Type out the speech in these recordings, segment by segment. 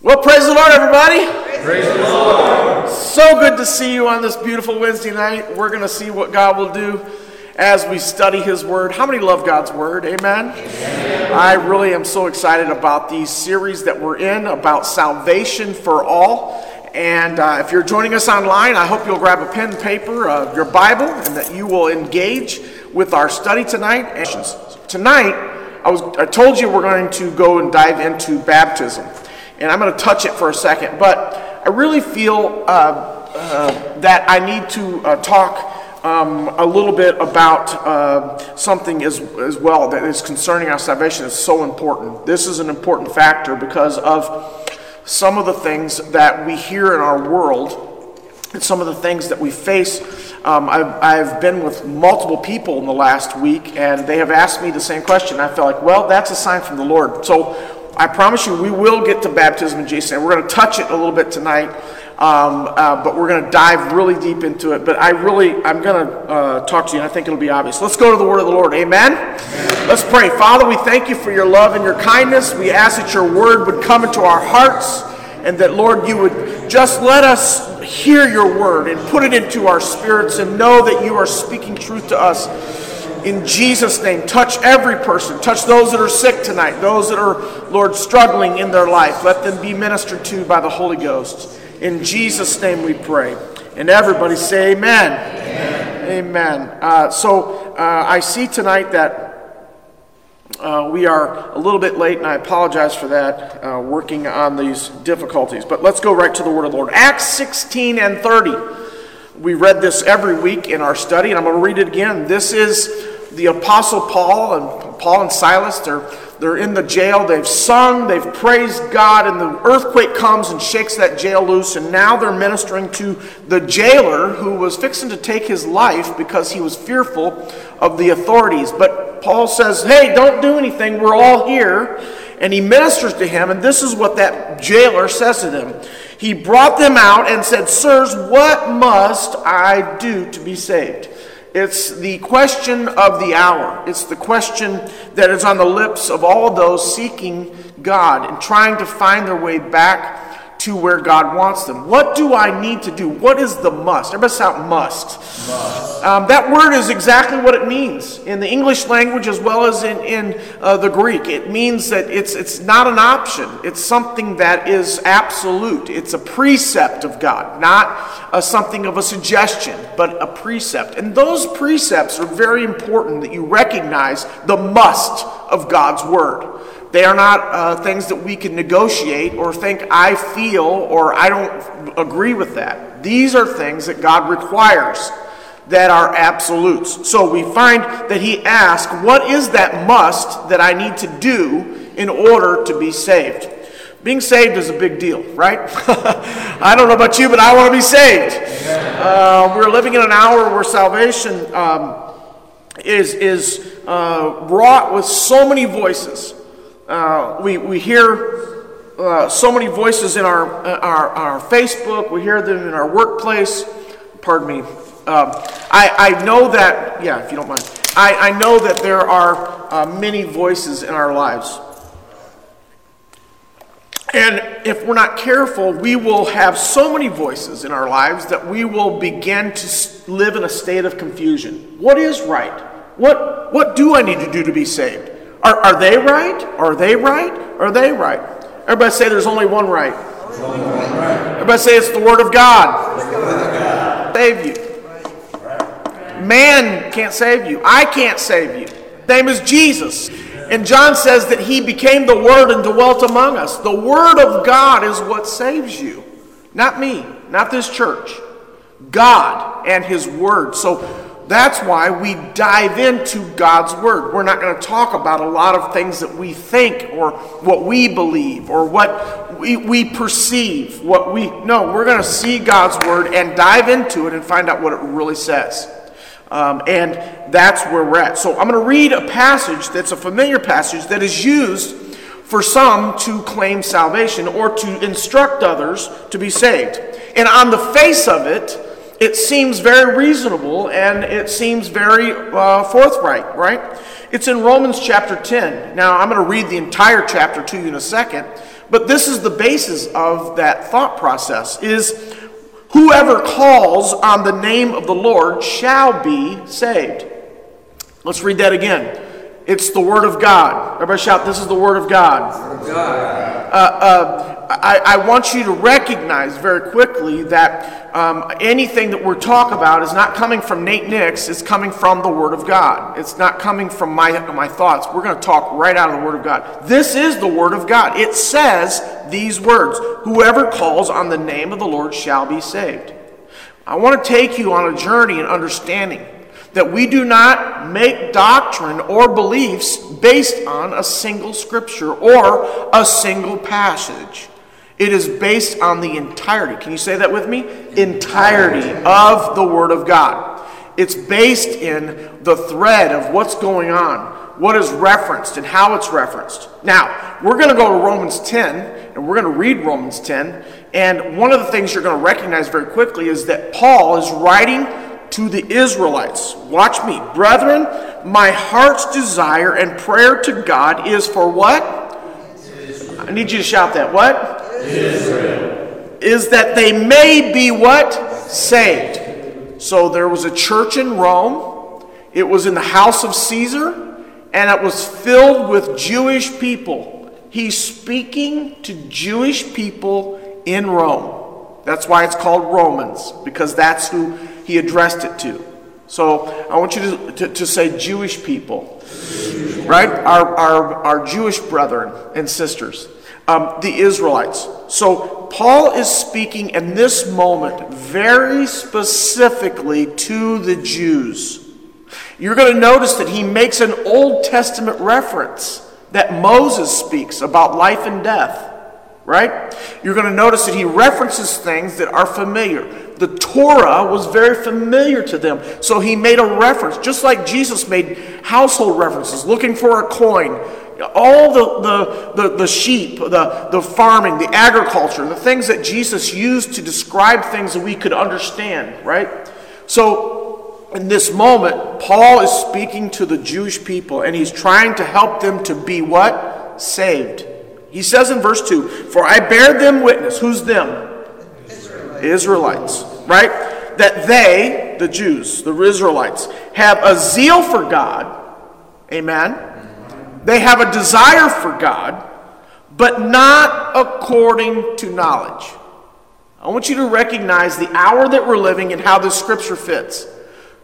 Well, praise the Lord, everybody. Praise the Lord. So good to see you on this beautiful Wednesday night. We're going to see what God will do as we study His Word. How many love God's Word? Amen? Amen. I really am so excited about these series that we're in about salvation for all. And if you're joining us online, I hope you'll grab a pen and paper, your Bible, and that you will engage with our study tonight. And tonight, I told you we're going to go and dive into baptism. And I'm going to touch it for a second, but I really feel that I need to talk a little bit about something as well that is concerning our salvation. It's so important. This is an important factor because of some of the things that we hear in our world and some of the things that we face. I've been with multiple people in the last week, and they have asked me the same question. I felt like, well, that's a sign from the Lord. So I promise you, we will get to baptism in Jesus' name. We're going to touch it a little bit tonight, but we're going to dive really deep into it. But I'm going to talk to you, and I think it'll be obvious. Let's go to the Word of the Lord. Amen? Amen? Let's pray. Father, we thank you for your love and your kindness. We ask that your Word would come into our hearts, and that, Lord, you would just let us hear your Word and put it into our spirits and know that you are speaking truth to us. In Jesus' name, touch every person. Touch those that are sick tonight, those that are, Lord, struggling in their life. Let them be ministered to by the Holy Ghost. In Jesus' name we pray. And everybody say amen. Amen. So I see tonight that we are a little bit late, and I apologize for that, working on these difficulties. But let's go right to the Word of the Lord. Acts 16 and 30. We read this every week in our study, and I'm going to read it again. This is the Apostle Paul and Silas. They're in the jail. They've sung. They've praised God, and the earthquake comes and shakes that jail loose, and now they're ministering to the jailer who was fixing to take his life because he was fearful of the authorities. But Paul says, hey, don't do anything. We're all here. And he ministers to him, and this is what that jailer says to them. He brought them out and said, sirs, what must I do to be saved? It's the question of the hour. It's the question that is on the lips of all those seeking God and trying to find their way back to where God wants them. What do I need to do? What is the must? Everybody shout must. Must. That word is exactly what it means in the English language as well as in the Greek. It means that it's not an option. It's something that is absolute. It's a precept of God, not something of a suggestion, but a precept. And those precepts are very important that you recognize the must of God's word. They are not things that we can negotiate or think I feel or I don't agree with that. These are things that God requires that are absolutes. So we find that he asks, what is that must that I need to do in order to be saved? Being saved is a big deal, right? I don't know about you, but I want to be saved. We're living in an hour where salvation is wrought with so many voices. We hear so many voices in our Facebook. We hear them in our workplace. Pardon me. I know that, yeah, if you don't mind. I know that there are many voices in our lives. And if we're not careful, we will have so many voices in our lives that we will begin to live in a state of confusion. What is right? What do I need to do to be saved? Are they right? Are they right? Are they right? Everybody say there's only one right. There's only one right. Everybody say it's the Word of God. It's the Word of God. Save you. Right. Man can't save you. I can't save you. His name is Jesus. And John says that he became the Word and dwelt among us. The Word of God is what saves you. Not me. Not this church. God and His Word. So that's why we dive into God's Word. We're not going to talk about a lot of things that we think or what we believe or what we perceive. We're going to see God's Word and dive into it and find out what it really says. And that's where we're at. So I'm going to read a passage that's a familiar passage that is used for some to claim salvation or to instruct others to be saved. And on the face of it, it seems very reasonable, and it seems very forthright, right? It's in Romans chapter 10. Now, I'm going to read the entire chapter to you in a second, But this is the basis of that thought process, is whoever calls on the name of the Lord shall be saved. Let's read that again. It's the Word of God. Everybody shout, this is the Word of God. I want you to recognize very quickly that anything that we're talking about is not coming from Nate Nix. It's coming from the Word of God. It's not coming from my thoughts. We're going to talk right out of the Word of God. This is the Word of God. It says these words, whoever calls on the name of the Lord shall be saved. I want to take you on a journey in understanding that we do not make doctrine or beliefs based on a single scripture or a single passage. It is based on the entirety. Can you say that with me? Entirety of the Word of God. It's based in the thread of what's going on, what is referenced, and how it's referenced. Now, we're going to go to Romans 10, and we're going to read Romans 10. And one of the things you're going to recognize very quickly is that Paul is writing to the Israelites. Watch me. Brethren, my heart's desire and prayer to God is for what? Israel. I need you to shout that. What? Israel. Is that they may be what? Saved. So there was a church in Rome. It was in the house of Caesar. And it was filled with Jewish people. He's speaking to Jewish people in Rome. That's why it's called Romans. Because that's who he addressed it to. So I want you to say Jewish people, right? Our Jewish brethren and sisters, the Israelites. So Paul is speaking in this moment very specifically to the Jews. You're going to notice that he makes an Old Testament reference that Moses speaks about life and death, right? You're going to notice that he references things that are familiar. The Torah was very familiar to them. So he made a reference, just like Jesus made household references, looking for a coin. All the sheep, the farming, the agriculture, the things that Jesus used to describe things that we could understand, right? So in this moment, Paul is speaking to the Jewish people, and he's trying to help them to be what? Saved. He says in verse 2, for I bear them witness. Who's them? Israelites, right? That they, the Jews, the Israelites, have a zeal for God. Amen. They have a desire for God, but not according to knowledge. I want you to recognize the hour that we're living and how this scripture fits.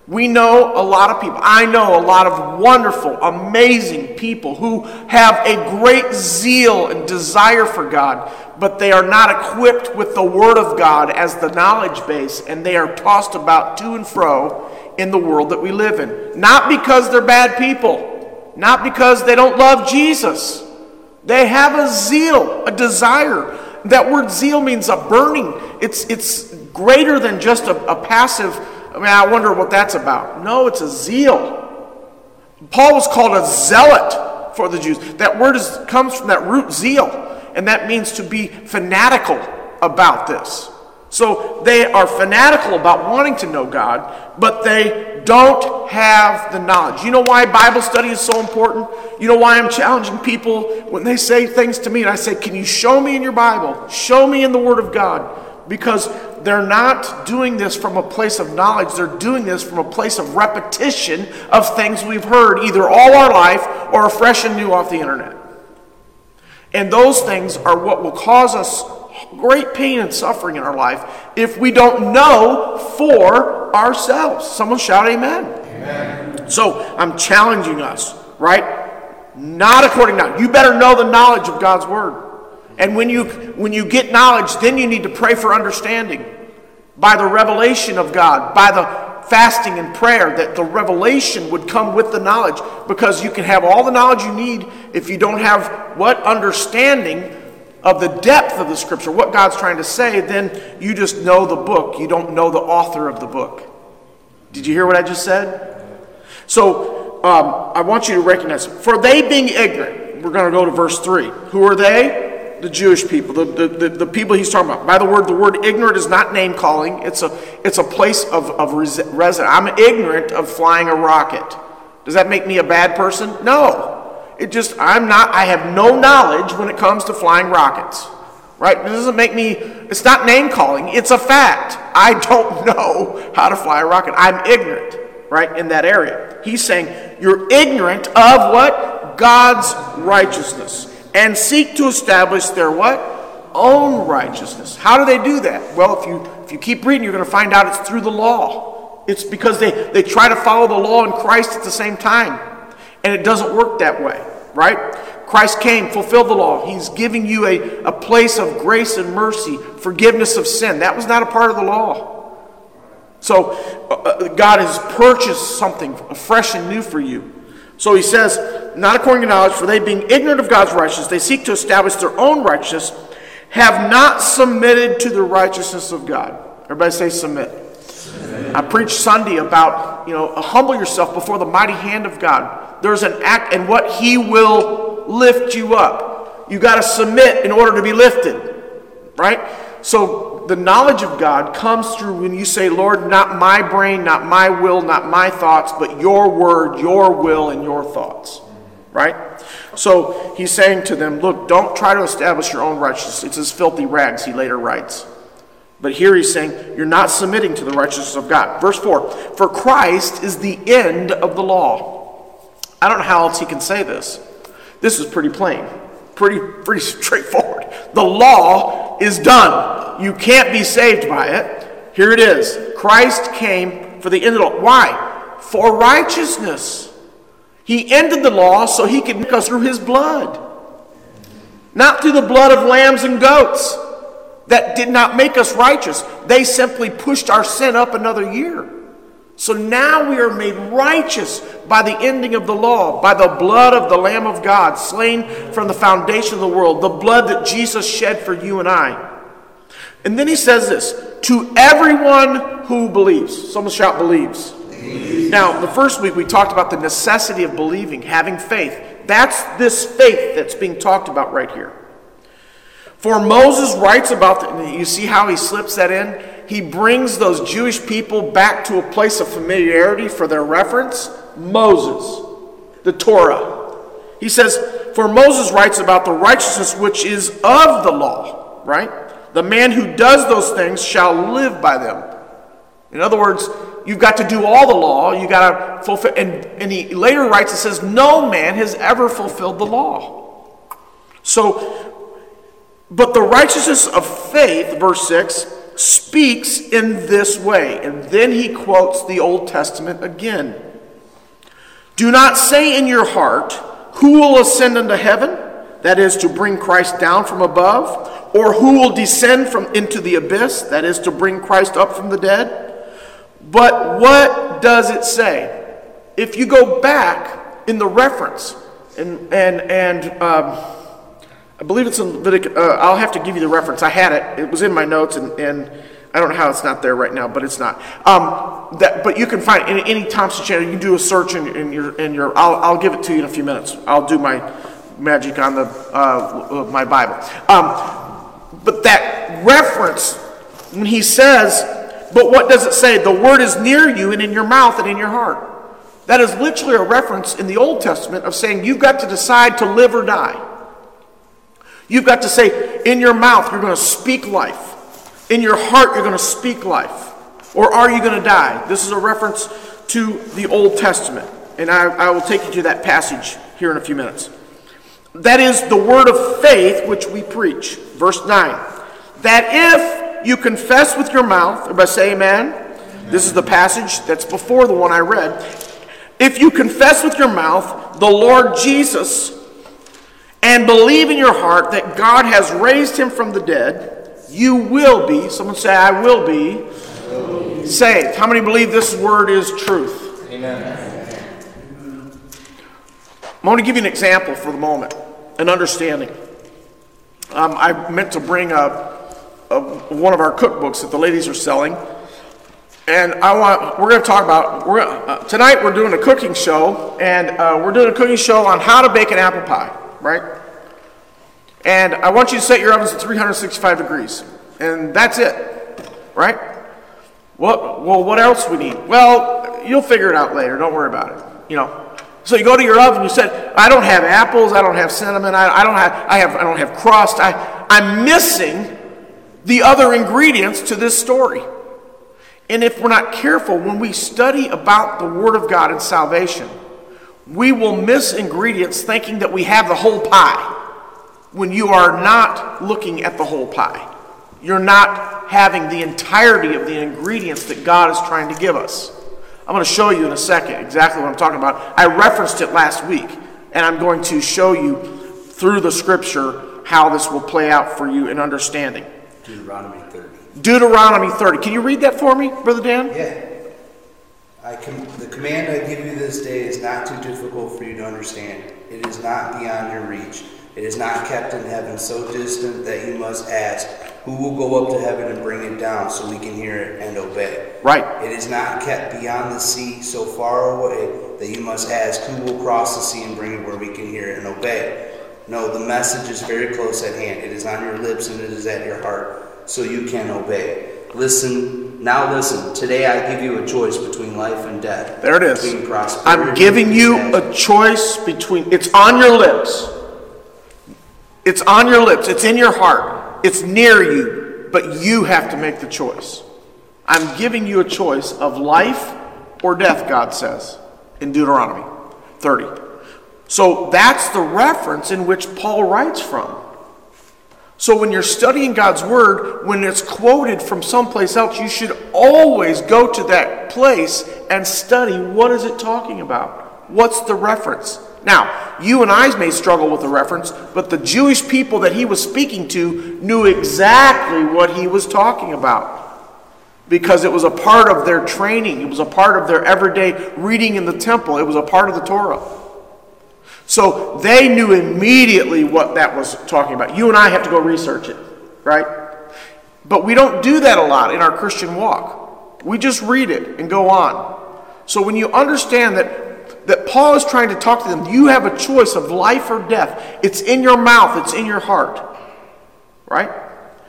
We know a lot of people. I know a lot of wonderful, amazing people who have a great zeal and desire for God, but they are not equipped with the Word of God as the knowledge base, and they are tossed about to and fro in the world that we live in. Not because they're bad people. Not because they don't love Jesus. They have a zeal, a desire. That word zeal means a burning. It's greater than just a passive, I wonder what that's about. No, it's a zeal. Paul was called a zealot for the Jews. That word comes from that root zeal, and that means to be fanatical about this. So they are fanatical about wanting to know God, but they don't have the knowledge. You know why Bible study is so important? You know why I'm challenging people when they say things to me, and I say, can you show me in your Bible? Show me in the Word of God. Because they're not doing this from a place of knowledge. They're doing this from a place of repetition of things we've heard either all our life or fresh and new off the internet. And those things are what will cause us great pain and suffering in our life if we don't know for ourselves. Someone shout amen. Amen. So I'm challenging us, right? Not according to knowledge. You better know the knowledge of God's Word. And when you get knowledge, then you need to pray for understanding by the revelation of God, by the fasting and prayer, that the revelation would come with the knowledge, because you can have all the knowledge you need if you don't have what? Understanding of the depth of the Scripture, what God's trying to say, then you just know the book. You don't know the author of the book. Did you hear what I just said? So I want you to recognize, for they being ignorant, we're going to go to verse 3. Who are they? The Jewish people, the people he's talking about. By the word ignorant is not name calling. It's a place of residence. I'm ignorant of flying a rocket. Does that make me a bad person? No. It just, I have no knowledge when it comes to flying rockets, right? It doesn't make me, it's not name calling, it's a fact. I don't know how to fly a rocket. I'm ignorant, right, in that area. He's saying, you're ignorant of what? God's righteousness. And seek to establish their what? Own righteousness. How do they do that? Well, if you keep reading, you're going to find out it's through the law. It's because they try to follow the law and Christ at the same time. And it doesn't work that way, right? Christ came, fulfilled the law. He's giving you a place of grace and mercy, forgiveness of sin. That was not a part of the law. So God has purchased something fresh and new for you. So he says, not according to knowledge, for they being ignorant of God's righteousness, they seek to establish their own righteousness, have not submitted to the righteousness of God. Everybody say submit. Submit. I preached Sunday about, humble yourself before the mighty hand of God. There's an act, and what he will lift you up. You got to submit in order to be lifted, right? So the knowledge of God comes through when you say, Lord, not my brain, not my will, not my thoughts, but your word, your will, and your thoughts, right? So he's saying to them, look, don't try to establish your own righteousness. It's his filthy rags, he later writes. But here he's saying, you're not submitting to the righteousness of God. Verse 4, for Christ is the end of the law. I don't know how else he can say this. This is pretty plain, pretty straightforward. The law is done. You can't be saved by it. Here it is. Christ came for the end of the law. Why? For righteousness. He ended the law so he could make us through his blood. Not through the blood of lambs and goats. That did not make us righteous. They simply pushed our sin up another year. So now we are made righteous by the ending of the law, by the blood of the Lamb of God, slain from the foundation of the world, the blood that Jesus shed for you and I. And then he says this, to everyone who believes. Someone shout, believes. Believes. Now, the first week we talked about the necessity of believing, having faith. That's this faith that's being talked about right here. For Moses writes about, you see how he slips that in? He brings those Jewish people back to a place of familiarity for their reference. Moses, the Torah. He says, for Moses writes about the righteousness which is of the law, right? The man who does those things shall live by them. In other words, you've got to do all the law. You got to fulfill. And he later writes and says, no man has ever fulfilled the law. So, but the righteousness of faith, verse 6, speaks in this way. And then he quotes the Old Testament again. Do not say in your heart, who will ascend into heaven? That is to bring Christ down from above. Or who will descend from into the abyss? That is to bring Christ up from the dead. But what does it say? If you go back in the reference, I believe it's in Leviticus. I'll have to give you the reference. I had it. It was in my notes, and I don't know how it's not there right now, but it's not. But you can find it in any Thompson channel. You can do a search, in your. I'll give it to you in a few minutes. I'll do my magic on the my Bible. But that reference when he says, "But what does it say? The word is near you, and in your mouth, and in your heart." That is literally a reference in the Old Testament of saying you've got to decide to live or die. You've got to say, in your mouth, you're going to speak life. In your heart, you're going to speak life. Or are you going to die? This is a reference to the Old Testament. And I will take you to that passage here in a few minutes. That is the word of faith which we preach. Verse 9. That if you confess with your mouth, everybody say amen. Amen. This is the passage that's before the one I read. If you confess with your mouth the Lord Jesus and believe in your heart that God has raised him from the dead, you will be, someone say, I will be, saved. How many believe this word is truth? Amen. I'm going to give you an example for the moment, an understanding. I meant to bring one of our cookbooks that the ladies are selling. And we're going to talk about, tonight we're doing a cooking show, and we're doing a cooking show on how to bake an apple pie. Right? And I want you to set your ovens to 365 degrees. And that's it. Right? Well, what else we need? Well, you'll figure it out later. Don't worry about it. So you go to your oven and you said, I don't have apples, I don't have cinnamon, I don't have crust. I'm missing the other ingredients to this story. And if we're not careful, when we study about the Word of God and salvation, we will miss ingredients thinking that we have the whole pie when you are not looking at the whole pie. You're not having the entirety of the ingredients that God is trying to give us. I'm going to show you in a second exactly what I'm talking about. I referenced it last week, and I'm going to show you through the Scripture how this will play out for you in understanding. Deuteronomy 30. Deuteronomy 30. Can you read that for me, Brother Dan? Yeah. The command I give you this day is not too difficult for you to understand. It is not beyond your reach. It is not kept in heaven so distant that you must ask, who will go up to heaven and bring it down so we can hear it and obey? Right. It is not kept beyond the sea so far away that you must ask, who will cross the sea and bring it where we can hear it and obey? No, the message is very close at hand. It is on your lips and it is at your heart, so you can obey. Now listen, today I give you a choice between life and death. There it is. Between prosperity I'm giving you a choice between, it's on your lips. It's on your lips. It's in your heart. It's near you, but you have to make the choice. I'm giving you a choice of life or death, God says, in Deuteronomy 30. So that's the reference in which Paul writes from. So when you're studying God's Word, when it's quoted from someplace else, you should always go to that place and study what is it talking about. What's the reference? Now, you and I may struggle with the reference, but the Jewish people that he was speaking to knew exactly what he was talking about because it was a part of their training. It was a part of their everyday reading in the temple. It was a part of the Torah. So they knew immediately what that was talking about. You and I have to go research it, right? But we don't do that a lot in our Christian walk. We just read it and go on. So when you understand that Paul is trying to talk to them, you have a choice of life or death. It's in your mouth, it's in your heart, right?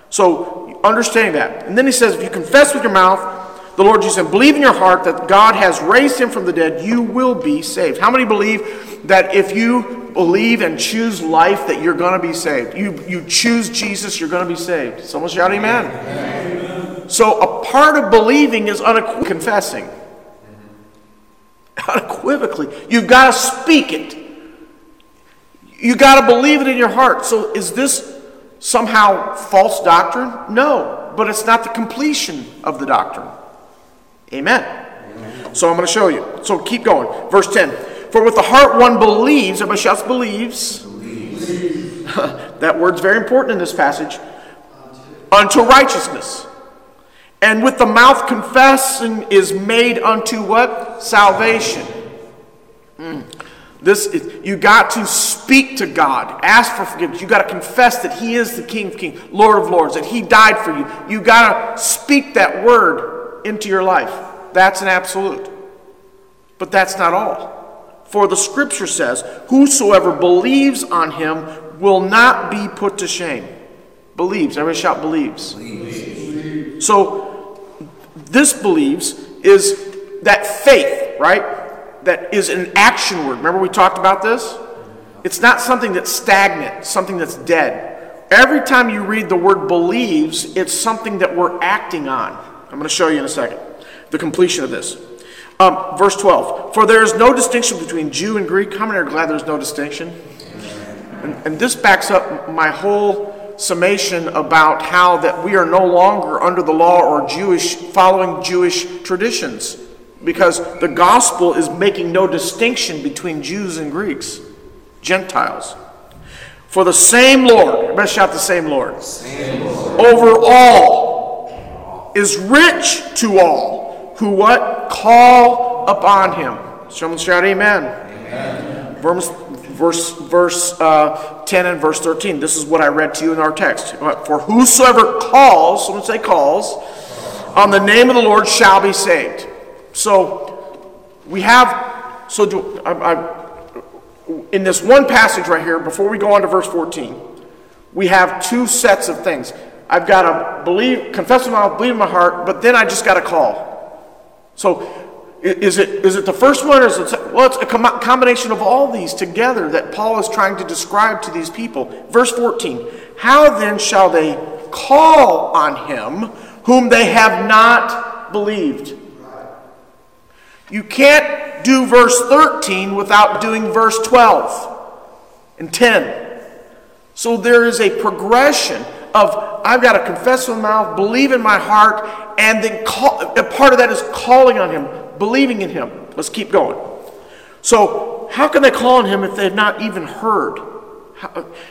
So understand that. And then he says, if you confess with your mouth the Lord Jesus and believe in your heart that God has raised him from the dead, you will be saved. How many believe that if you believe and choose life that you're going to be saved? You choose Jesus, you're going to be saved. Someone shout amen. Amen. So a part of believing is confessing. Unequivocally. You've got to speak it. You've got to believe it in your heart. So is this somehow false doctrine? No, but it's not the completion of the doctrine. Amen. So I'm going to show you. So keep going. Verse 10. For with the heart one believes, everybody shouts believes. That word's very important in this passage. Unto righteousness. And with the mouth confessing is made unto what? Salvation. You got to speak to God. Ask for forgiveness. You got to confess that He is the King of Kings, Lord of Lords, that He died for you. You got to speak that word into your life. That's an absolute. But that's not all. For the Scripture says, whosoever believes on Him will not be put to shame. Believes. Everybody shout believes. Believes. So, this believes is that faith, right? That is an action word. Remember we talked about this? It's not something that's stagnant, something that's dead. Every time you read the word believes, it's something that we're acting on. I'm going to show you in a second the completion of this. Verse 12. For there is no distinction between Jew and Greek. How many are glad there's no distinction? And this backs up my whole summation about how that we are no longer under the law or Jewish, following Jewish traditions, because the gospel is making no distinction between Jews and Greeks, Gentiles. For the same Lord, everybody shout the same Lord. Same Lord. Over all is rich to all who what? Call upon Him. Someone shout amen. Amen. Verse 10 and verse 13. This is what I read to you in our text. For whosoever calls, someone say calls, on the name of the Lord shall be saved. In this one passage right here, before we go on to verse 14, we have two sets of things. I've got to believe, confess with my mouth, believe in my heart, but then I just got to call. So Is it the first one? Or is it, well, it's a combination of all these together that Paul is trying to describe to these people. Verse 14, how then shall they call on him whom they have not believed? You can't do verse 13 without doing verse 12 and 10. So there is a progression of, I've got to confess with my mouth, believe in my heart, and then a part of that is calling on him, believing in him. Let's keep going. So how can they call on him if they have not even heard?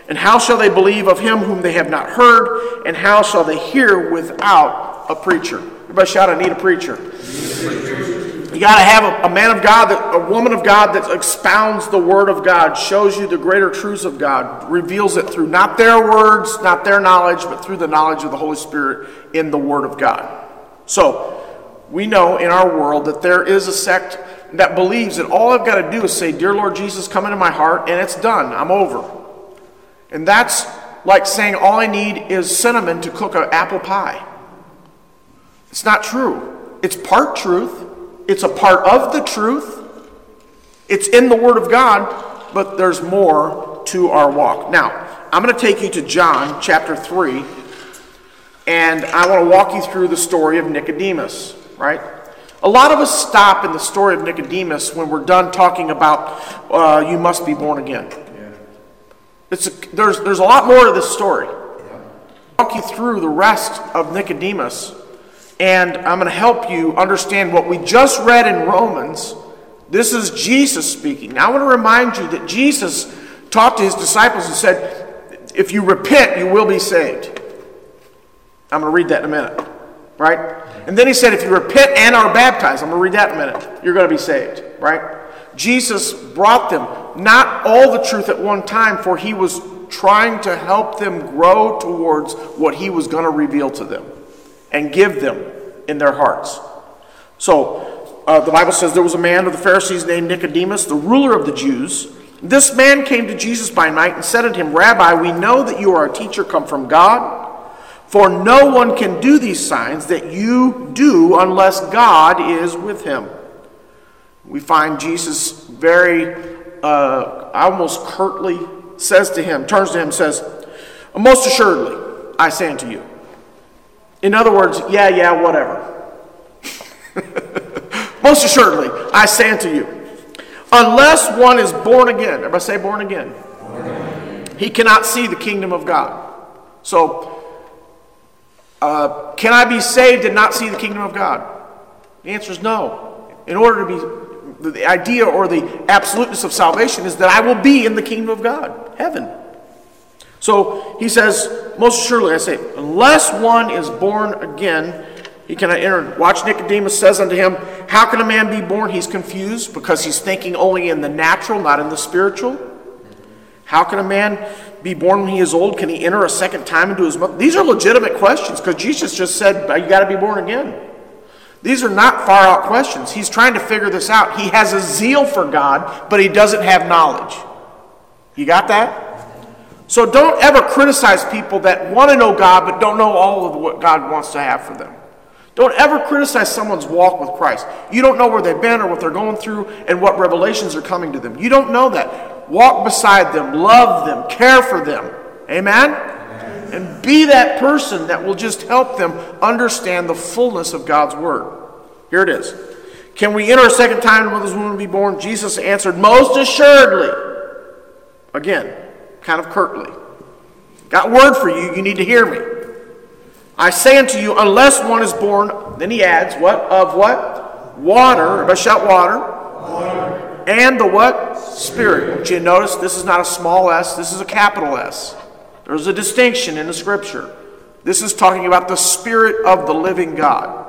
And how shall they believe of him whom they have not heard? And how shall they hear without a preacher? Everybody shout, I need a preacher. You got to have a man of God, a woman of God that expounds the word of God, shows you the greater truths of God, reveals it through not their words, not their knowledge, but through the knowledge of the Holy Spirit in the word of God. So we know in our world that there is a sect that believes that all I've got to do is say, dear Lord Jesus, come into my heart, and it's done. I'm over. And that's like saying all I need is cinnamon to cook an apple pie. It's not true. It's part truth. It's a part of the truth. It's in the Word of God, but there's more to our walk. Now, I'm going to take you to John chapter 3, and I want to walk you through the story of Nicodemus. Right? A lot of us stop in the story of Nicodemus when we're done talking about you must be born again. Yeah. There's a lot more to this story. Yeah. I'll walk you through the rest of Nicodemus, and I'm going to help you understand what we just read in Romans. This is Jesus speaking. Now, I want to remind you that Jesus talked to his disciples and said, if you repent, you will be saved. I'm going to read that in a minute. Right? And then he said, if you repent and are baptized, I'm going to read that in a minute, you're going to be saved. Right? Jesus brought them not all the truth at one time, for he was trying to help them grow towards what he was going to reveal to them and give them in their hearts. So the Bible says there was a man of the Pharisees named Nicodemus, the ruler of the Jews. This man came to Jesus by night and said unto him, Rabbi, we know that you are a teacher come from God. For no one can do these signs that you do unless God is with him. We find Jesus very, almost curtly says to him, turns to him and says, most assuredly, I say unto you. In other words, yeah, whatever. Most assuredly, I say unto you. Unless one is born again, everybody say born again. Born again. He cannot see the kingdom of God. So, can I be saved and not see the kingdom of God? The answer is no. In order to be, the idea or the absoluteness of salvation is that I will be in the kingdom of God, heaven. So he says, most surely I say, unless one is born again, he cannot enter. Watch, Nicodemus says unto him, how can a man be born? He's confused because he's thinking only in the natural, not in the spiritual. How can a man be born when he is old? Can he enter a second time into his mother? These are legitimate questions because Jesus just said, you got to be born again. These are not far out questions. He's trying to figure this out. He has a zeal for God, but he doesn't have knowledge. You got that? So don't ever criticize people that want to know God but don't know all of what God wants to have for them. Don't ever criticize someone's walk with Christ. You don't know where they've been or what they're going through and what revelations are coming to them. You don't know that. Walk beside them, love them, care for them. Amen? Amen? And be that person that will just help them understand the fullness of God's word. Here it is. Can we enter a second time when this woman will be born? Jesus answered, most assuredly. Again, kind of curtly. Got word for you, you need to hear me. I say unto you, unless one is born, then he adds, what? Of what? Water. Everybody shout water. Water. And the what? Spirit. Which you notice, this is not a small s, this is a capital S. There's a distinction in the scripture. This is talking about the Spirit of the living God.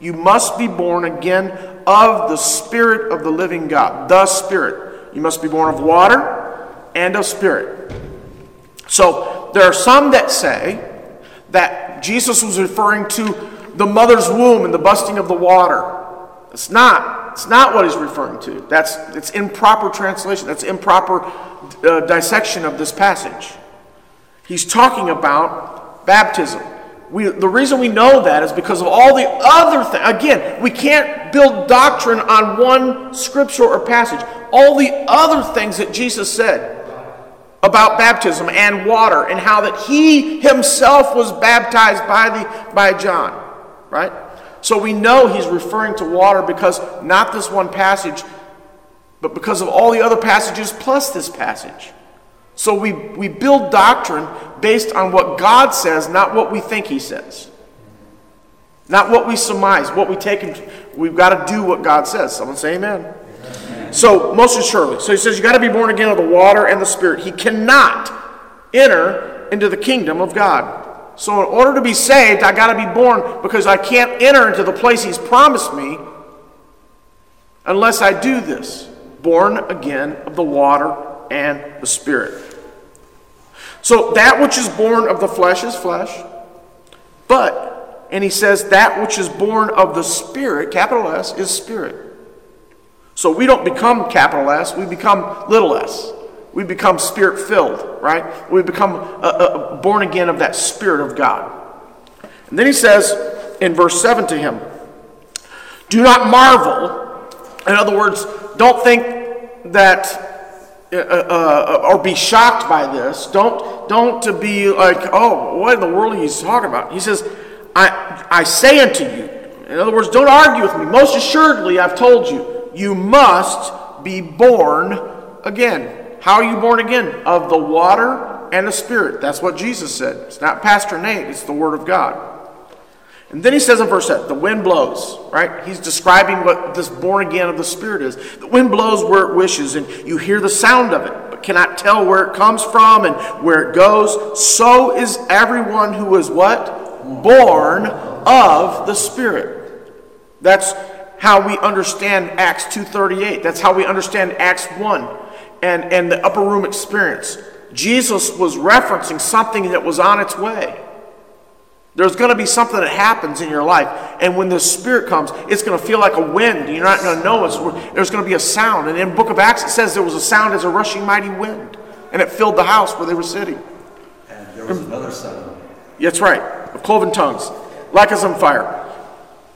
You must be born again of the Spirit of the living God. The Spirit. You must be born of water and of Spirit. So, there are some that say that Jesus was referring to the mother's womb and the busting of the water. It's not. It's not what he's referring to. That's improper translation. That's improper dissection of this passage. He's talking about baptism. The reason we know that is because of all the other things. Again, we can't build doctrine on one scripture or passage. All the other things that Jesus said about baptism and water and how that he himself was baptized by John, right? So we know he's referring to water because not this one passage, but because of all the other passages plus this passage. So we build doctrine based on what God says, not what we think he says. Not what we surmise, what we take. We've got to do what God says. Someone say amen. Amen. So, most assuredly. So he says, you've got to be born again of the water and the Spirit. He cannot enter into the kingdom of God. So in order to be saved, I've got to be born, because I can't enter into the place he's promised me unless I do this. Born again of the water and the Spirit. So that which is born of the flesh is flesh, but, and he says, that which is born of the Spirit, capital S, is spirit. So we don't become capital S, we become little s. We become spirit-filled, right? We become born again of that Spirit of God. And then he says in verse 7 to him, do not marvel. In other words, don't think that... or be shocked by this. Don't to be like, oh, what in the world are you talking about? He says, I say unto you. In other words, don't argue with me. Most assuredly, I've told you, you must be born again. How are you born again? Of the water and the Spirit. That's what Jesus said. It's not Pastor Nate. It's the Word of God. And then he says in verse 7, the wind blows, right? He's describing what this born again of the Spirit is. The wind blows where it wishes, and you hear the sound of it, but cannot tell where it comes from and where it goes. So is everyone who is what? Born of the Spirit. That's how we understand Acts 2:38. That's how we understand Acts 1 and the upper room experience. Jesus was referencing something that was on its way. There's going to be something that happens in your life. And when the Spirit comes, it's going to feel like a wind. You're not going to know it. There's going to be a sound. And in the book of Acts, it says there was a sound as a rushing mighty wind. And it filled the house where they were sitting. And there was another sound. That's right. Of cloven tongues. Like as on fire.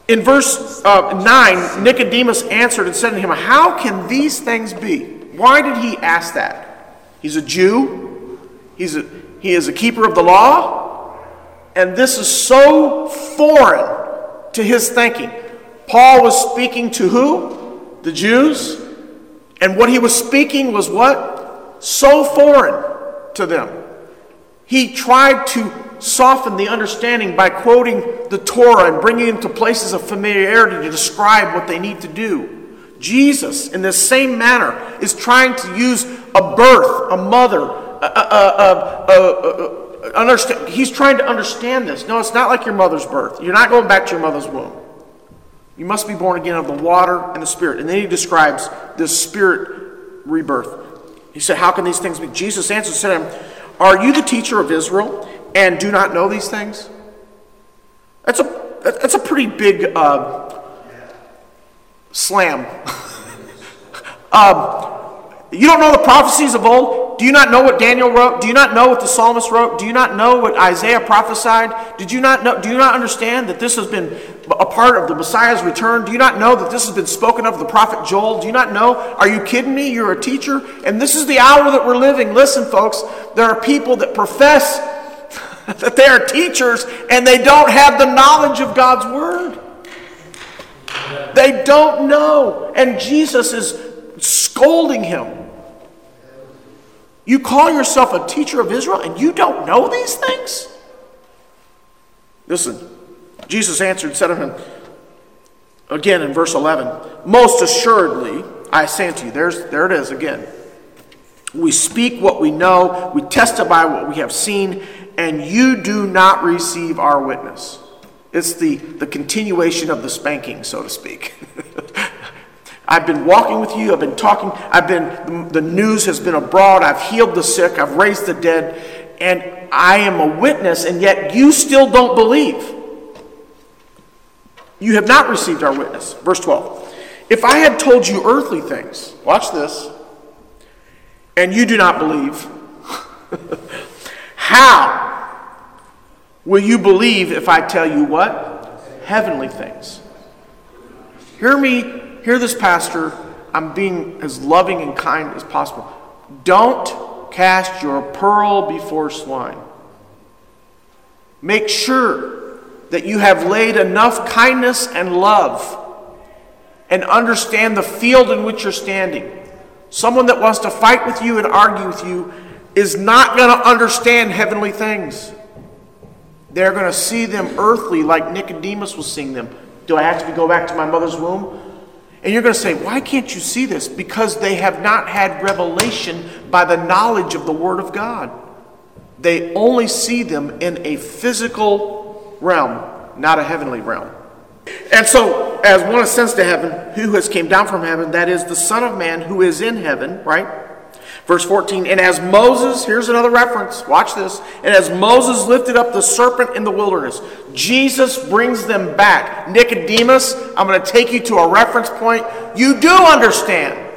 In verse 9, Nicodemus answered and said to him, how can these things be? Why did he ask that? He's a Jew. He is a keeper of the law. And this is so foreign to his thinking. Paul was speaking to who? The Jews. And what he was speaking was what? So foreign to them. He tried to soften the understanding by quoting the Torah and bringing them to places of familiarity to describe what they need to do. Jesus, in this same manner, is trying to use a birth, a mother, understand. He's trying to understand this. No, it's not like your mother's birth. You're not going back to your mother's womb. You must be born again of the water and the Spirit. And then he describes this spirit rebirth. He said, how can these things be? Jesus answered and said to him, are you the teacher of Israel and do not know these things? That's a pretty big slam. You don't know the prophecies of old? Do you not know what Daniel wrote? Do you not know what the psalmist wrote? Do you not know what Isaiah prophesied? Did you not know? Do you not understand that this has been a part of the Messiah's return? Do you not know that this has been spoken of the prophet Joel? Do you not know? Are you kidding me? You're a teacher? And this is the hour that we're living. Listen, folks, there are people that profess that they are teachers and they don't have the knowledge of God's word. They don't know. And Jesus is scolding him. You call yourself a teacher of Israel and you don't know these things? Listen, Jesus answered and said to him, again in verse 11, most assuredly, I say unto you, there it is again. We speak what we know, we testify what we have seen, and you do not receive our witness. It's the continuation of the spanking, so to speak. I've been walking with you, I've been talking, the news has been abroad, I've healed the sick, I've raised the dead, and I am a witness, and yet you still don't believe. You have not received our witness. Verse 12. If I had told you earthly things, watch this, and you do not believe, how Will you believe if I tell you what? Heavenly things. Hear me. Hear this, Pastor. I'm being as loving and kind as possible. Don't cast your pearl before swine. Make sure that you have laid enough kindness and love and understand the field in which you're standing. Someone that wants to fight with you and argue with you is not going to understand heavenly things. They're going to see them earthly like Nicodemus was seeing them. Do I have to go back to my mother's womb? And you're going to say, why can't you see this? Because they have not had revelation by the knowledge of the Word of God. They only see them in a physical realm, not a heavenly realm. And so, as one ascends to heaven, who has came down from heaven, that is the Son of Man who is in heaven, right? Verse 14, and as Moses, here's another reference, watch this. And as Moses lifted up the serpent in the wilderness, Jesus brings them back. Nicodemus, I'm going to take you to a reference point. You do understand.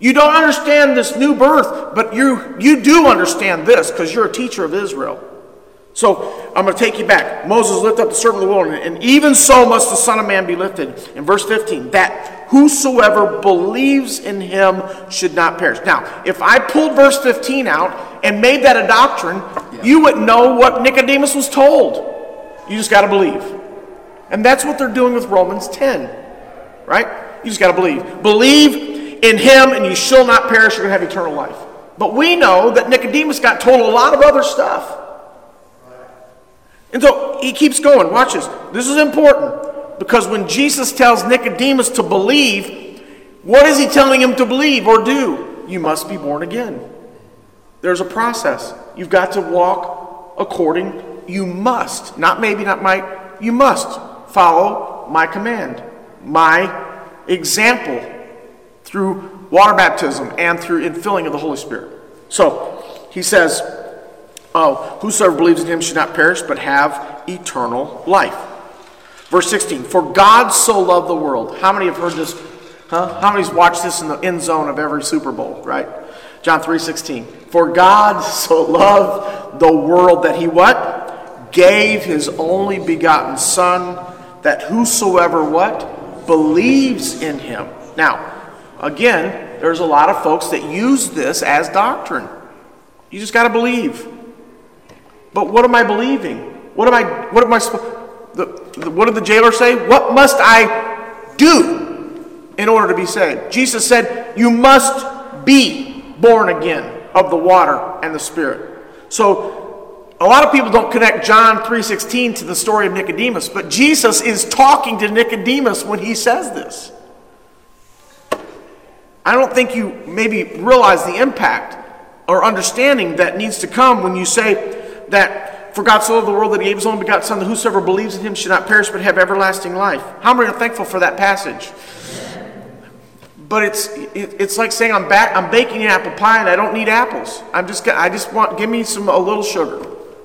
You don't understand this new birth, but you do understand this because you're a teacher of Israel. So I'm going to take you back. Moses lifted up the serpent in the wilderness, and even so must the Son of Man be lifted. In verse 15, that whosoever believes in him should not perish. Now, if I pulled verse 15 out and made that a doctrine, you wouldn't know what Nicodemus was told. You just got to believe. And that's what they're doing with Romans 10, right? You just got to believe. Believe in him and you shall not perish. You're going to have eternal life. But we know that Nicodemus got told a lot of other stuff. And so he keeps going. Watch this. This is important because when Jesus tells Nicodemus to believe, what is he telling him to believe or do? You must be born again. There's a process. You've got to walk according. You must. Not maybe, not might. You must follow my command, my example through water baptism and through infilling of the Holy Spirit. So he says, oh, whosoever believes in him should not perish, but have eternal life. Verse 16, for God so loved the world. How many have heard this? How many's watched this in the end zone of every Super Bowl, right? John 3:16. For God so loved the world that he what? Gave his only begotten Son, that whosoever what? Believes in him. Now, again, there's a lot of folks that use this as doctrine. You just got to believe. But what am I believing? What am I? What did the jailer say? What must I do in order to be saved? Jesus said, "You must be born again of the water and the Spirit." So, a lot of people don't connect John 3:16 to the story of Nicodemus, but Jesus is talking to Nicodemus when he says this. I don't think you maybe realize the impact or understanding that needs to come when you say that for God so loved the world that he gave his only begotten Son, that whosoever believes in him should not perish but have everlasting life. How many are thankful for that passage? But it's like saying I'm baking an apple pie and I don't need apples. I just want give me a little sugar,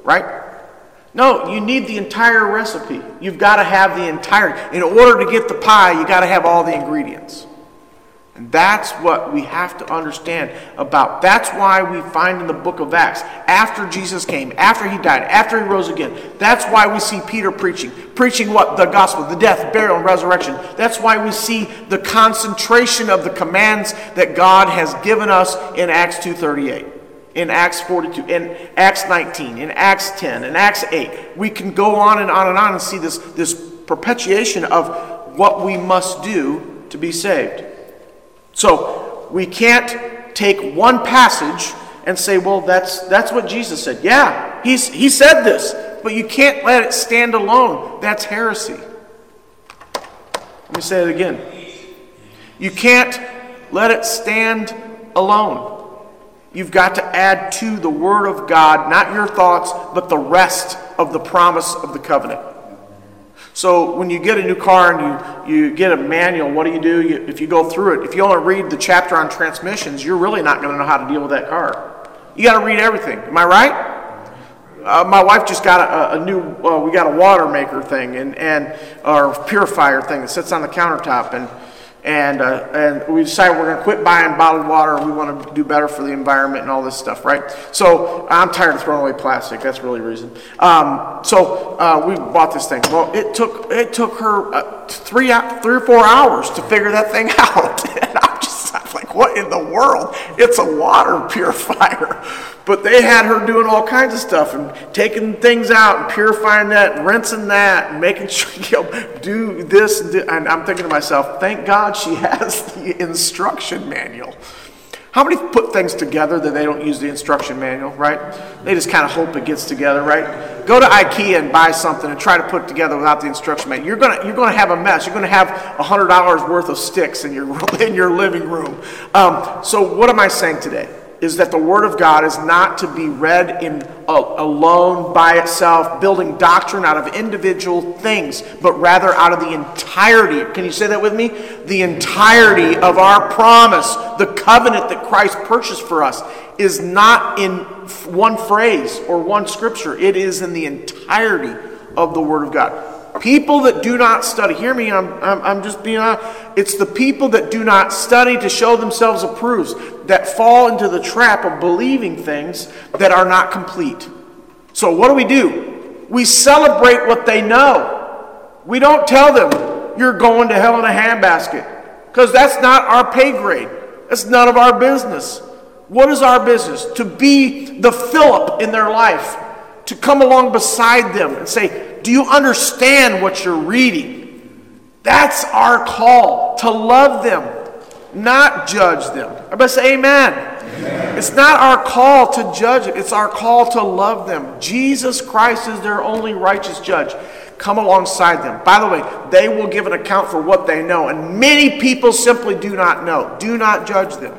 right? No, you need the entire recipe. You've got to have the entire. In order to get the pie, you got to have all the ingredients. And that's what we have to understand about. That's why we find in the book of Acts, after Jesus came, after he died, after he rose again, that's why we see Peter preaching. Preaching what? The gospel, the death, burial, and resurrection. That's why we see the concentration of the commands that God has given us in Acts 2:38, in Acts 42, in Acts 19, in Acts 10, in Acts 8. We can go on and on and on and see this perpetuation of what we must do to be saved. So we can't take one passage and say, well, that's what Jesus said. Yeah, he said this, but you can't let it stand alone. That's heresy. Let me say it again. You can't let it stand alone. You've got to add to the Word of God, not your thoughts, but the rest of the promise of the covenant. So when you get a new car and you get a manual, what do? If you go through it, if you only read the chapter on transmissions, you're really not going to know how to deal with that car. You got to read everything. Am I right? My wife just got a new. We got a water maker thing and our purifier thing that sits on the countertop, and And we decided we're going to quit buying bottled water. We want to do better for the environment and all this stuff, right? So I'm tired of throwing away plastic. That's really the reason. We bought this thing. Well, it took her three or four hours to figure that thing out. And I'm like, what in the world? It's a water purifier. But they had her doing all kinds of stuff and taking things out and purifying that and rinsing that and making sure, do this. And I'm thinking to myself, thank God she has the instruction manual. How many put things together that they don't use the instruction manual, right? They just kind of hope it gets together, right? Go to IKEA and buy something and try to put it together without the instruction manual. You're gonna have a mess. You're gonna have $100 worth of sticks in your living room. So what am I saying today? Is that the Word of God is not to be read in alone by itself, building doctrine out of individual things, but rather out of the entirety. Can you say that with me? The entirety of our promise, the covenant that Christ purchased for us, is not in one phrase or one scripture. It is in the entirety of the Word of God. People that do not study, hear me, I'm just being honest. It's the people that do not study to show themselves approved that fall into the trap of believing things that are not complete. So what do? We celebrate what they know. We don't tell them, you're going to hell in a handbasket. Because that's not our pay grade. That's none of our business. What is our business? To be the Philip in their life. To come along beside them and say, do you understand what you're reading? That's our call, to love them, not judge them. Everybody say amen. Amen. It's not our call to judge it. It's our call to love them. Jesus Christ is their only righteous judge. Come alongside them. By the way, they will give an account for what they know, and many people simply do not know. Do not judge them.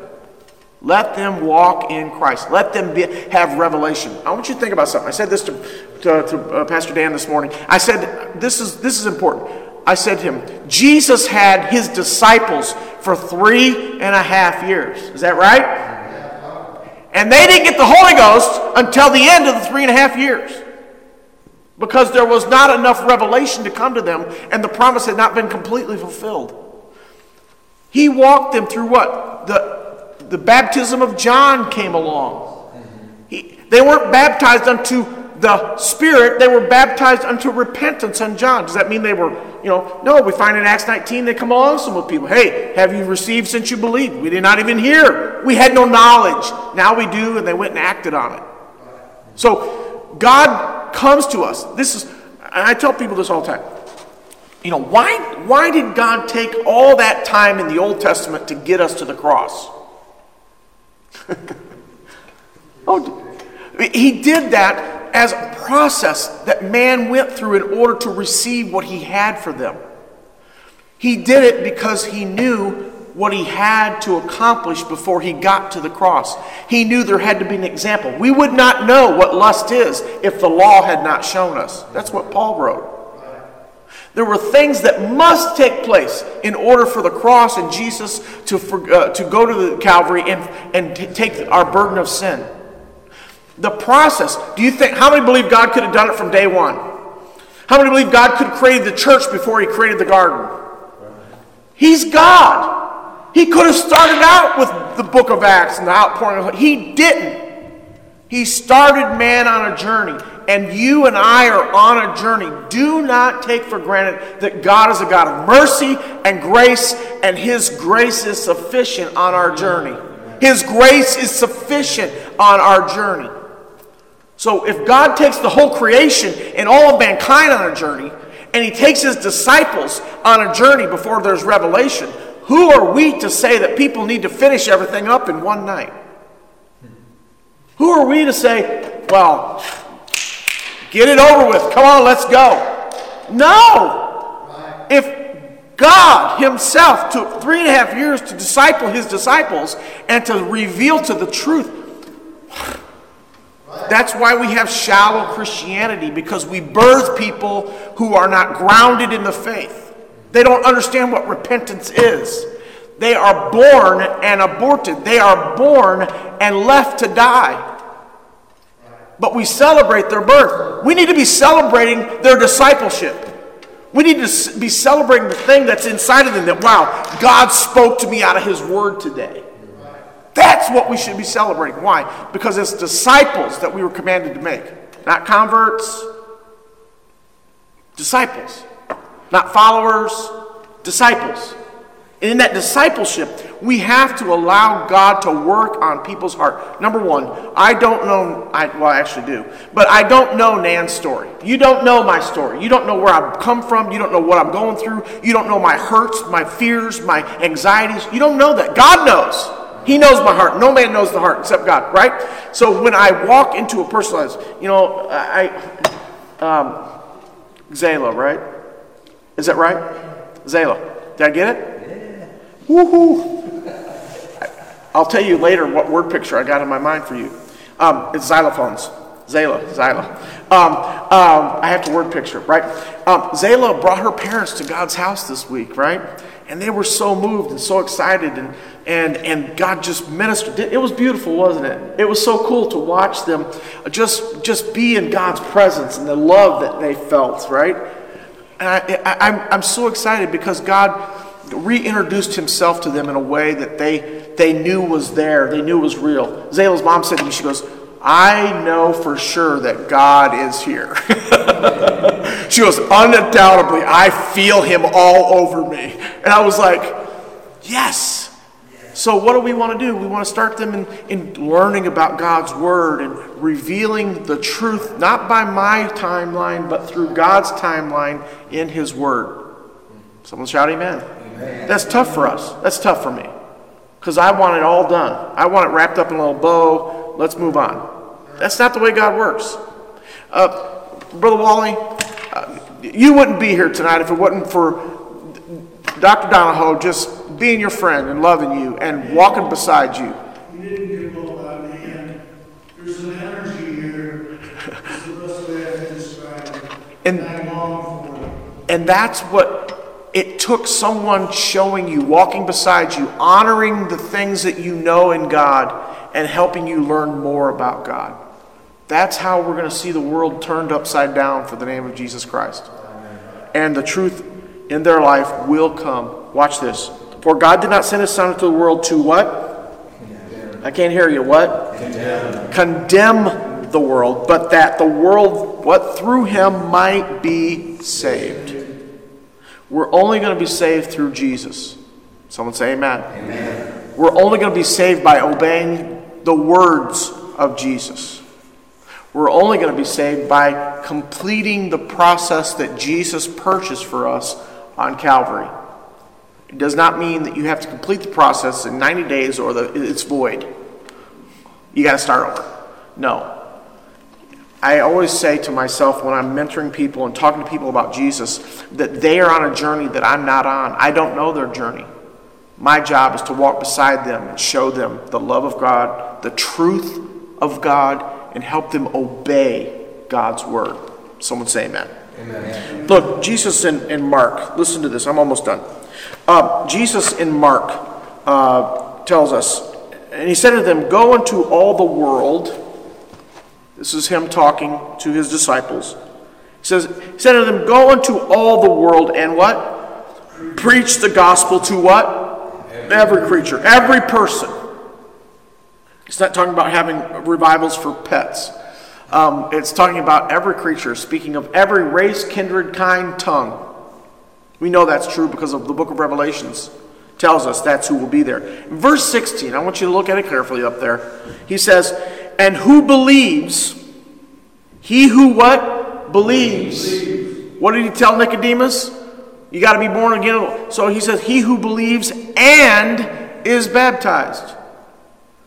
Let them walk in Christ. Let them have revelation. I want you to think about something. I said this to Pastor Dan this morning. I said, this is important. I said to him, Jesus had his disciples for 3.5 years. Is that right? And they didn't get the Holy Ghost until the end of the 3.5 years. Because there was not enough revelation to come to them, and the promise had not been completely fulfilled. He walked them through what? The baptism of John came along. They weren't baptized unto the Spirit. They were baptized unto repentance on John. Does that mean they were, no, we find in Acts 19 they come along some with people. Hey, have you received since you believed? We did not even hear. We had no knowledge. Now we do, and they went and acted on it. So God comes to us. I tell people this all the time. Why did God take all that time in the Old Testament to get us to the cross? He did that as a process that man went through in order to receive what he had for them. He did it because he knew what he had to accomplish before he got to the cross. He knew there had to be an example. We would not know what lust is if the law had not shown us. That's what Paul wrote. There were things that must take place in order for the cross and Jesus to go to the Calvary and take our burden of sin. The process, how many believe God could have done it from day one? How many believe God could have created the church before he created the garden? He's God. He could have started out with the book of Acts and the outpouring of... He didn't. He started man on a journey. And you and I are on a journey. Do not take for granted that God is a God of mercy and grace, and his grace is sufficient on our journey. His grace is sufficient on our journey. So if God takes the whole creation and all of mankind on a journey, and he takes his disciples on a journey before there's revelation, who are we to say that people need to finish everything up in one night? Who are we to say, well... get it over with. Come on, let's go. No. If God himself took 3.5 years to disciple his disciples and to reveal to the truth, that's why we have shallow Christianity, because we birth people who are not grounded in the faith. They don't understand what repentance is. They are born and aborted. They are born and left to die. But we celebrate their birth. We need to be celebrating their discipleship. We need to be celebrating the thing that's inside of them, that, wow, God spoke to me out of his word today. That's what we should be celebrating. Why? Because it's disciples that we were commanded to make. Not converts. Disciples. Not followers. Disciples. And in that discipleship, we have to allow God to work on people's heart. Number one, I don't know Nan's story. You don't know my story. You don't know where I've come from. You don't know what I'm going through. You don't know my hurts, my fears, my anxieties. You don't know that. God knows. He knows my heart. No man knows the heart except God, right? So when I walk into a person's lives, Zayla, right? Is that right? Zayla. Did I get it? Woohoo! I'll tell you later what word picture I got in my mind for you. It's xylophones. Zayla. I have to word picture, right? Zayla brought her parents to God's house this week, right? And they were so moved and so excited, and God just ministered. It was beautiful, wasn't it? It was so cool to watch them just be in God's presence and the love that they felt, right? And I'm so excited because God reintroduced himself to them in a way that they knew was there. They knew was real. Zayla's mom said to me, she goes, I know for sure that God is here. She goes, undoubtedly, I feel him all over me. And I was like, yes. So what do we want to do? We want to start them in learning about God's word and revealing the truth, not by my timeline, but through God's timeline in his word. Someone shout amen. That's tough for us. That's tough for me. Because I want it all done. I want it wrapped up in a little bow. Let's move on. That's not the way God works. Brother Wally, you wouldn't be here tonight if it wasn't for Dr. Donahoe just being your friend and loving you and walking beside you. You didn't give up on me. There's an energy here. That's the best way I can describe it. And I long for it. And that's what it took, someone showing you, walking beside you, honoring the things that you know in God and helping you learn more about God. That's how we're going to see the world turned upside down for the name of Jesus Christ. And the truth in their life will come. Watch this. For God did not send his son into the world to what? Condemn. I can't hear you. What? Condemn the world, but that the world, what, through him might be saved. We're only going to be saved through Jesus. Someone say amen. Amen. We're only going to be saved by obeying the words of Jesus. We're only going to be saved by completing the process that Jesus purchased for us on Calvary. It does not mean that you have to complete the process in 90 days or it's void. You got to start over. No. I always say to myself when I'm mentoring people and talking to people about Jesus that they are on a journey that I'm not on. I don't know their journey. My job is to walk beside them and show them the love of God, the truth of God, and help them obey God's word. Someone say amen. Amen. Look, Jesus in Mark, listen to this. I'm almost done. Jesus in Mark tells us, and he said to them, go into all the world. This is him talking to his disciples. He said to them, go into all the world and what? Preach the gospel to what? Every creature, every person. He's not talking about having revivals for pets. It's talking about every creature, speaking of every race, kindred, kind, tongue. We know that's true because of the book of Revelations. Tells us that's who will be there. In verse 16, I want you to look at it carefully up there. He says, and who believes, he who what? Believes. What did he tell Nicodemus? You got to be born again. So he says, he who believes and is baptized.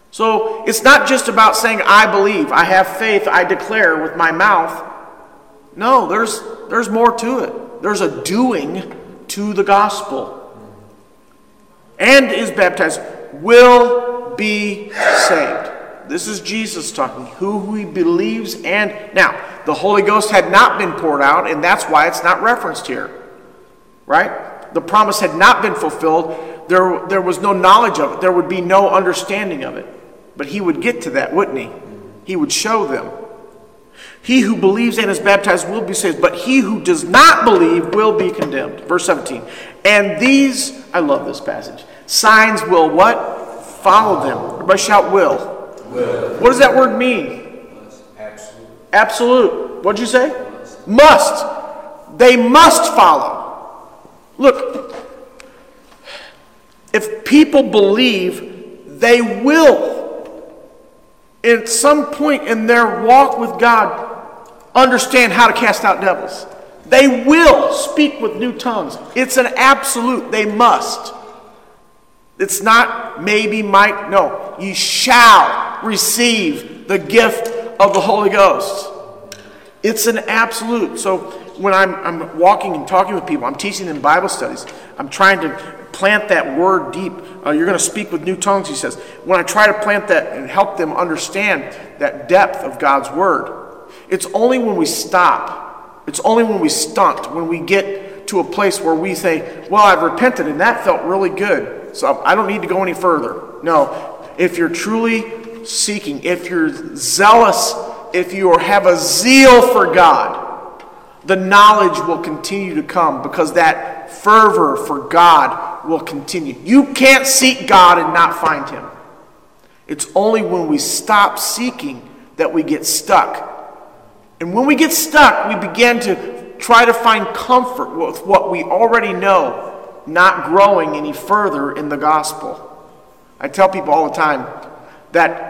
So it's not just about saying, I believe, I have faith, I declare with my mouth. No, there's more to it. There's a doing to the gospel. And is baptized, will be saved. This is Jesus talking, who he believes and... Now, the Holy Ghost had not been poured out, and that's why it's not referenced here. Right? The promise had not been fulfilled. There was no knowledge of it. There would be no understanding of it. But he would get to that, wouldn't he? He would show them. He who believes and is baptized will be saved, but he who does not believe will be condemned. Verse 17. And these, I love this passage, signs will what? Follow them. Everybody shout will. Will. What does that word mean? Absolute. Absolute. What did you say? Must. Must. They must follow. Look, if people believe, they will. At some point in their walk with God, understand how to cast out devils. They will speak with new tongues. It's an absolute. They must. It's not maybe, might. No. You shall receive the gift of the Holy Ghost. It's an absolute. So when I'm walking and talking with people, I'm teaching them Bible studies. I'm trying to plant that word deep. You're going to speak with new tongues, he says. When I try to plant that and help them understand that depth of God's word, it's only when we stop. It's only when we stunt, when we get to a place where we say, well, I've repented and that felt really good, so I don't need to go any further. No, if you're truly seeking, if you're zealous, if you have a zeal for God, the knowledge will continue to come because that fervor for God will continue. You can't seek God and not find him. It's only when we stop seeking that we get stuck. And when we get stuck, we begin to try to find comfort with what we already know, not growing any further in the gospel. I tell people all the time that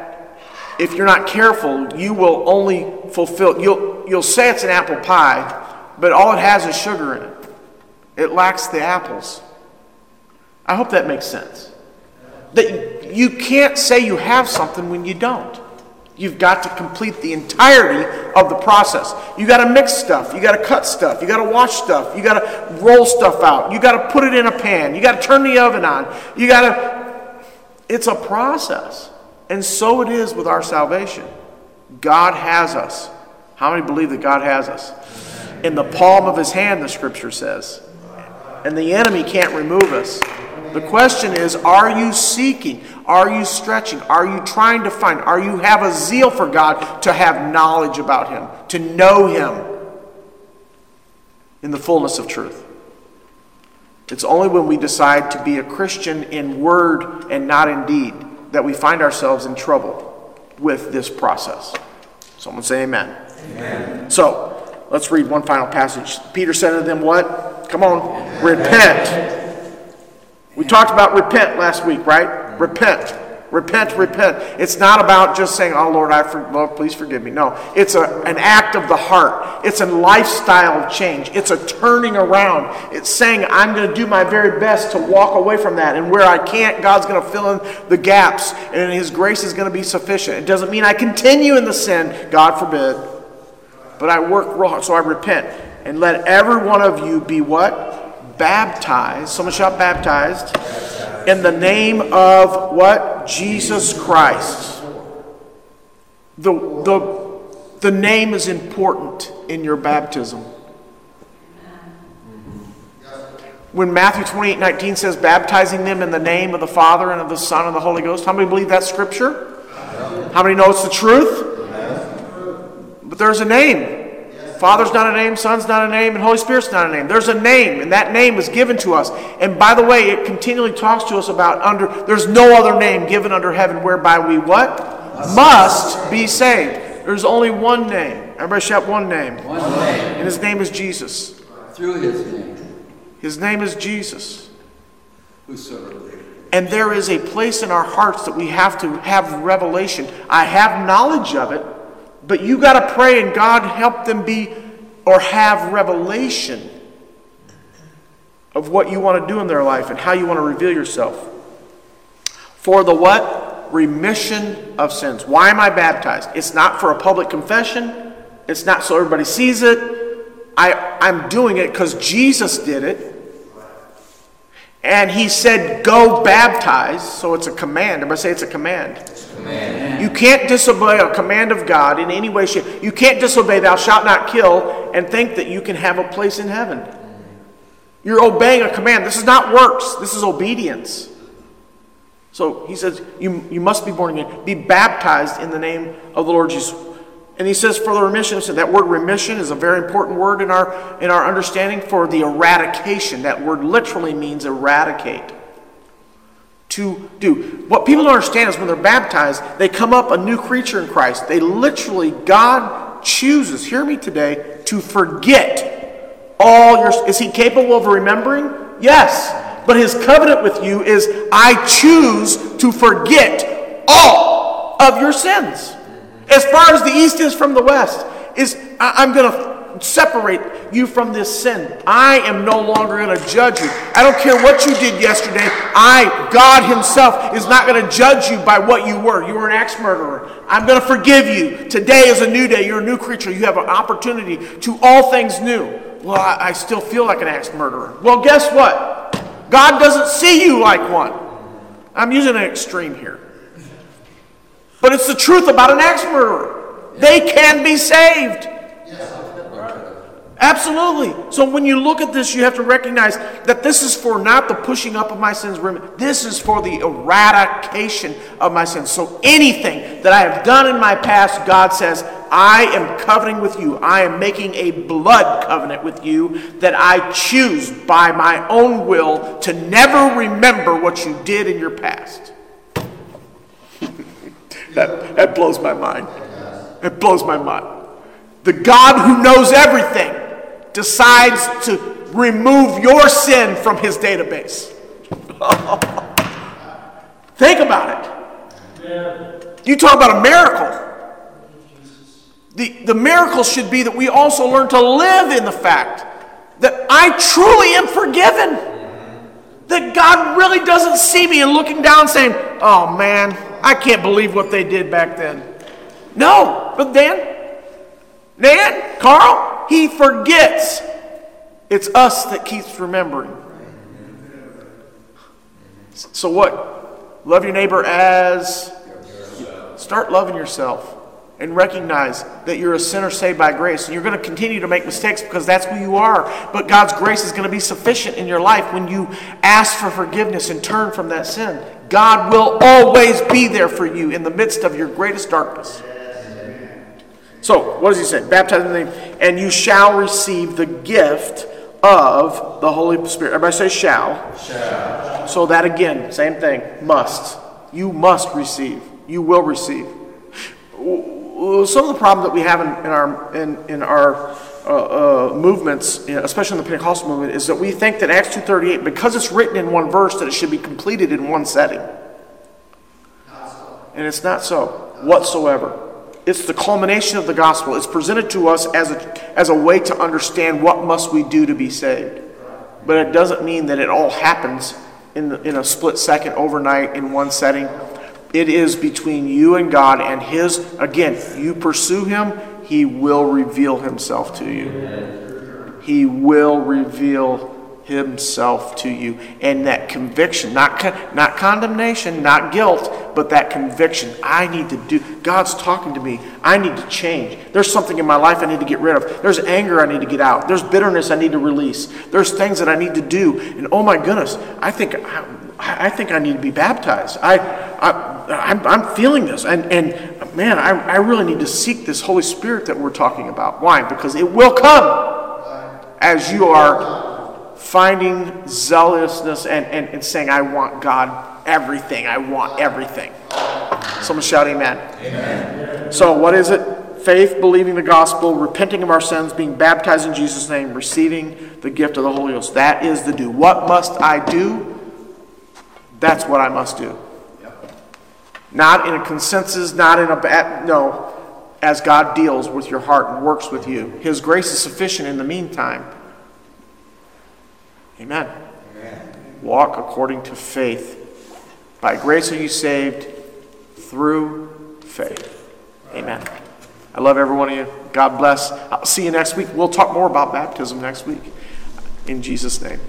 if you're not careful, you will only fulfill. You'll say it's an apple pie, but all it has is sugar in it. It lacks the apples. I hope that makes sense. That you can't say you have something when you don't. You've got to complete the entirety of the process. You got to mix stuff. You got to cut stuff. You got to wash stuff. You got to roll stuff out. You got to put it in a pan. You got to turn the oven on. You got to. It's a process, and so it is with our salvation. God has us. How many believe that God has us? In the palm of his hand, the scripture says. And the enemy can't remove us. The question is, are you seeking? Are you stretching? Are you trying to find? Are you have a zeal for God to have knowledge about him, to know him in the fullness of truth? It's only when we decide to be a Christian in word and not in deed that we find ourselves in trouble with this process. Someone say amen. Amen. So, let's read one final passage. Peter said to them, what? Come on. Repent. We talked about repent last week, right? Repent. Repent, repent. It's not about just saying, oh, Lord, Lord, please forgive me. No, it's an act of the heart. It's a lifestyle of change. It's a turning around. It's saying, I'm going to do my very best to walk away from that. And where I can't, God's going to fill in the gaps, and his grace is going to be sufficient. It doesn't mean I continue in the sin, God forbid. But I work real hard, so I repent. And let every one of you be what? Baptized. Someone shout baptized. Baptized. In the name of what? Jesus Christ. The name is important in your baptism. When Matthew 28:19 says, baptizing them in the name of the Father and of the Son and the Holy Ghost. How many believe that scripture? How many know it's the truth? But there's a name. Father's not a name, Son's not a name, and Holy Spirit's not a name. There's a name, and that name is given to us. And by the way, it continually talks to us about there's no other name given under heaven whereby we what? Must be saved. There's only one name. Everybody shout one name. One name. And his name is Jesus. Through his name. His name is Jesus. Whosoever believes. And there is a place in our hearts that we have to have revelation. I have knowledge of it. But you got to pray and God help them be or have revelation of what you want to do in their life and how you want to reveal yourself. For the what? Remission of sins. Why am I baptized? It's not for a public confession. It's not so everybody sees it. I'm doing it because Jesus did it. And he said, go baptize. So it's a command. Everybody say it's a command. It's a command. You can't disobey a command of God in any way. You can't disobey thou shalt not kill and think that you can have a place in heaven. You're obeying a command. This is not works. This is obedience. So he says, you must be born again. Be baptized in the name of the Lord Jesus. And he says for the remission, so that word remission is a very important word in our understanding for the eradication. That word literally means eradicate. To do. What people don't understand is when they're baptized, they come up a new creature in Christ. They literally, God chooses, hear me today, to forget all your... Is he capable of remembering? Yes. But his covenant with you is, I choose to forget all of your sins. As far as the east is from the west, I'm going to separate you from this sin. I am no longer going to judge you. I don't care what you did yesterday. God himself is not going to judge you by what you were. You were an ex-murderer. I'm going to forgive you. Today is a new day. You're a new creature. You have an opportunity to all things new. Well, I still feel like an ex-murderer. Well, guess what? God doesn't see you like one. I'm using an extreme here. But it's the truth about an ex-murderer. They can be saved. Absolutely. So when you look at this, you have to recognize that this is for not the pushing up of my sins. This is for the eradication of my sins. So anything that I have done in my past, God says, I am covenanting with you. I am making a blood covenant with you that I choose by my own will to never remember what you did in your past. That blows my mind. It blows my mind. The God who knows everything decides to remove your sin from his database. Think about it. Yeah. You talk about a miracle. The miracle should be that we also learn to live in the fact that I truly am forgiven. That God really doesn't see me and looking down saying, oh man, I can't believe what they did back then. No, but Dan, Carl, he forgets. It's us that keeps remembering. So what? Love your neighbor as... Start loving yourself and recognize that you're a sinner saved by grace. And you're going to continue to make mistakes because that's who you are. But God's grace is going to be sufficient in your life when you ask for forgiveness and turn from that sin. God will always be there for you in the midst of your greatest darkness. So, what does he say? Baptize in the name, and you shall receive the gift of the Holy Spirit. Everybody say shall. Shall. So that again, same thing, must. You must receive. You will receive. Some of the problem that we have in our movements, especially in the Pentecostal movement, is that we think that Acts 2:38, because it's written in one verse, that it should be completed in one setting. And it's not so whatsoever. It's the culmination of the gospel. It's presented to us as a way to understand what must we do to be saved. But it doesn't mean that it all happens in a split second, overnight, in one setting. It is between you and God and his, again, you pursue him, he will reveal himself to you. He will reveal himself to you. And that conviction, not condemnation, not guilt, but that conviction, I need to do, God's talking to me, I need to change. There's something in my life I need to get rid of. There's anger I need to get out. There's bitterness I need to release. There's things that I need to do. And oh my goodness, I think I need to be baptized. I'm feeling this. And man, I really need to seek this Holy Spirit that we're talking about. Why? Because it will come as you are finding zealousness and saying, I want God. Everything. I want everything. Someone shout amen. Amen. So what is it? Faith, believing the gospel, repenting of our sins, being baptized in Jesus' name, receiving the gift of the Holy Ghost. That is the do. What must I do? That's what I must do. Not in a consensus, not in no. As God deals with your heart and works with you. His grace is sufficient in the meantime. Amen. Amen. Walk according to faith. By grace are you saved through faith. Amen. I love every one of you. God bless. I'll see you next week. We'll talk more about baptism next week. In Jesus' name.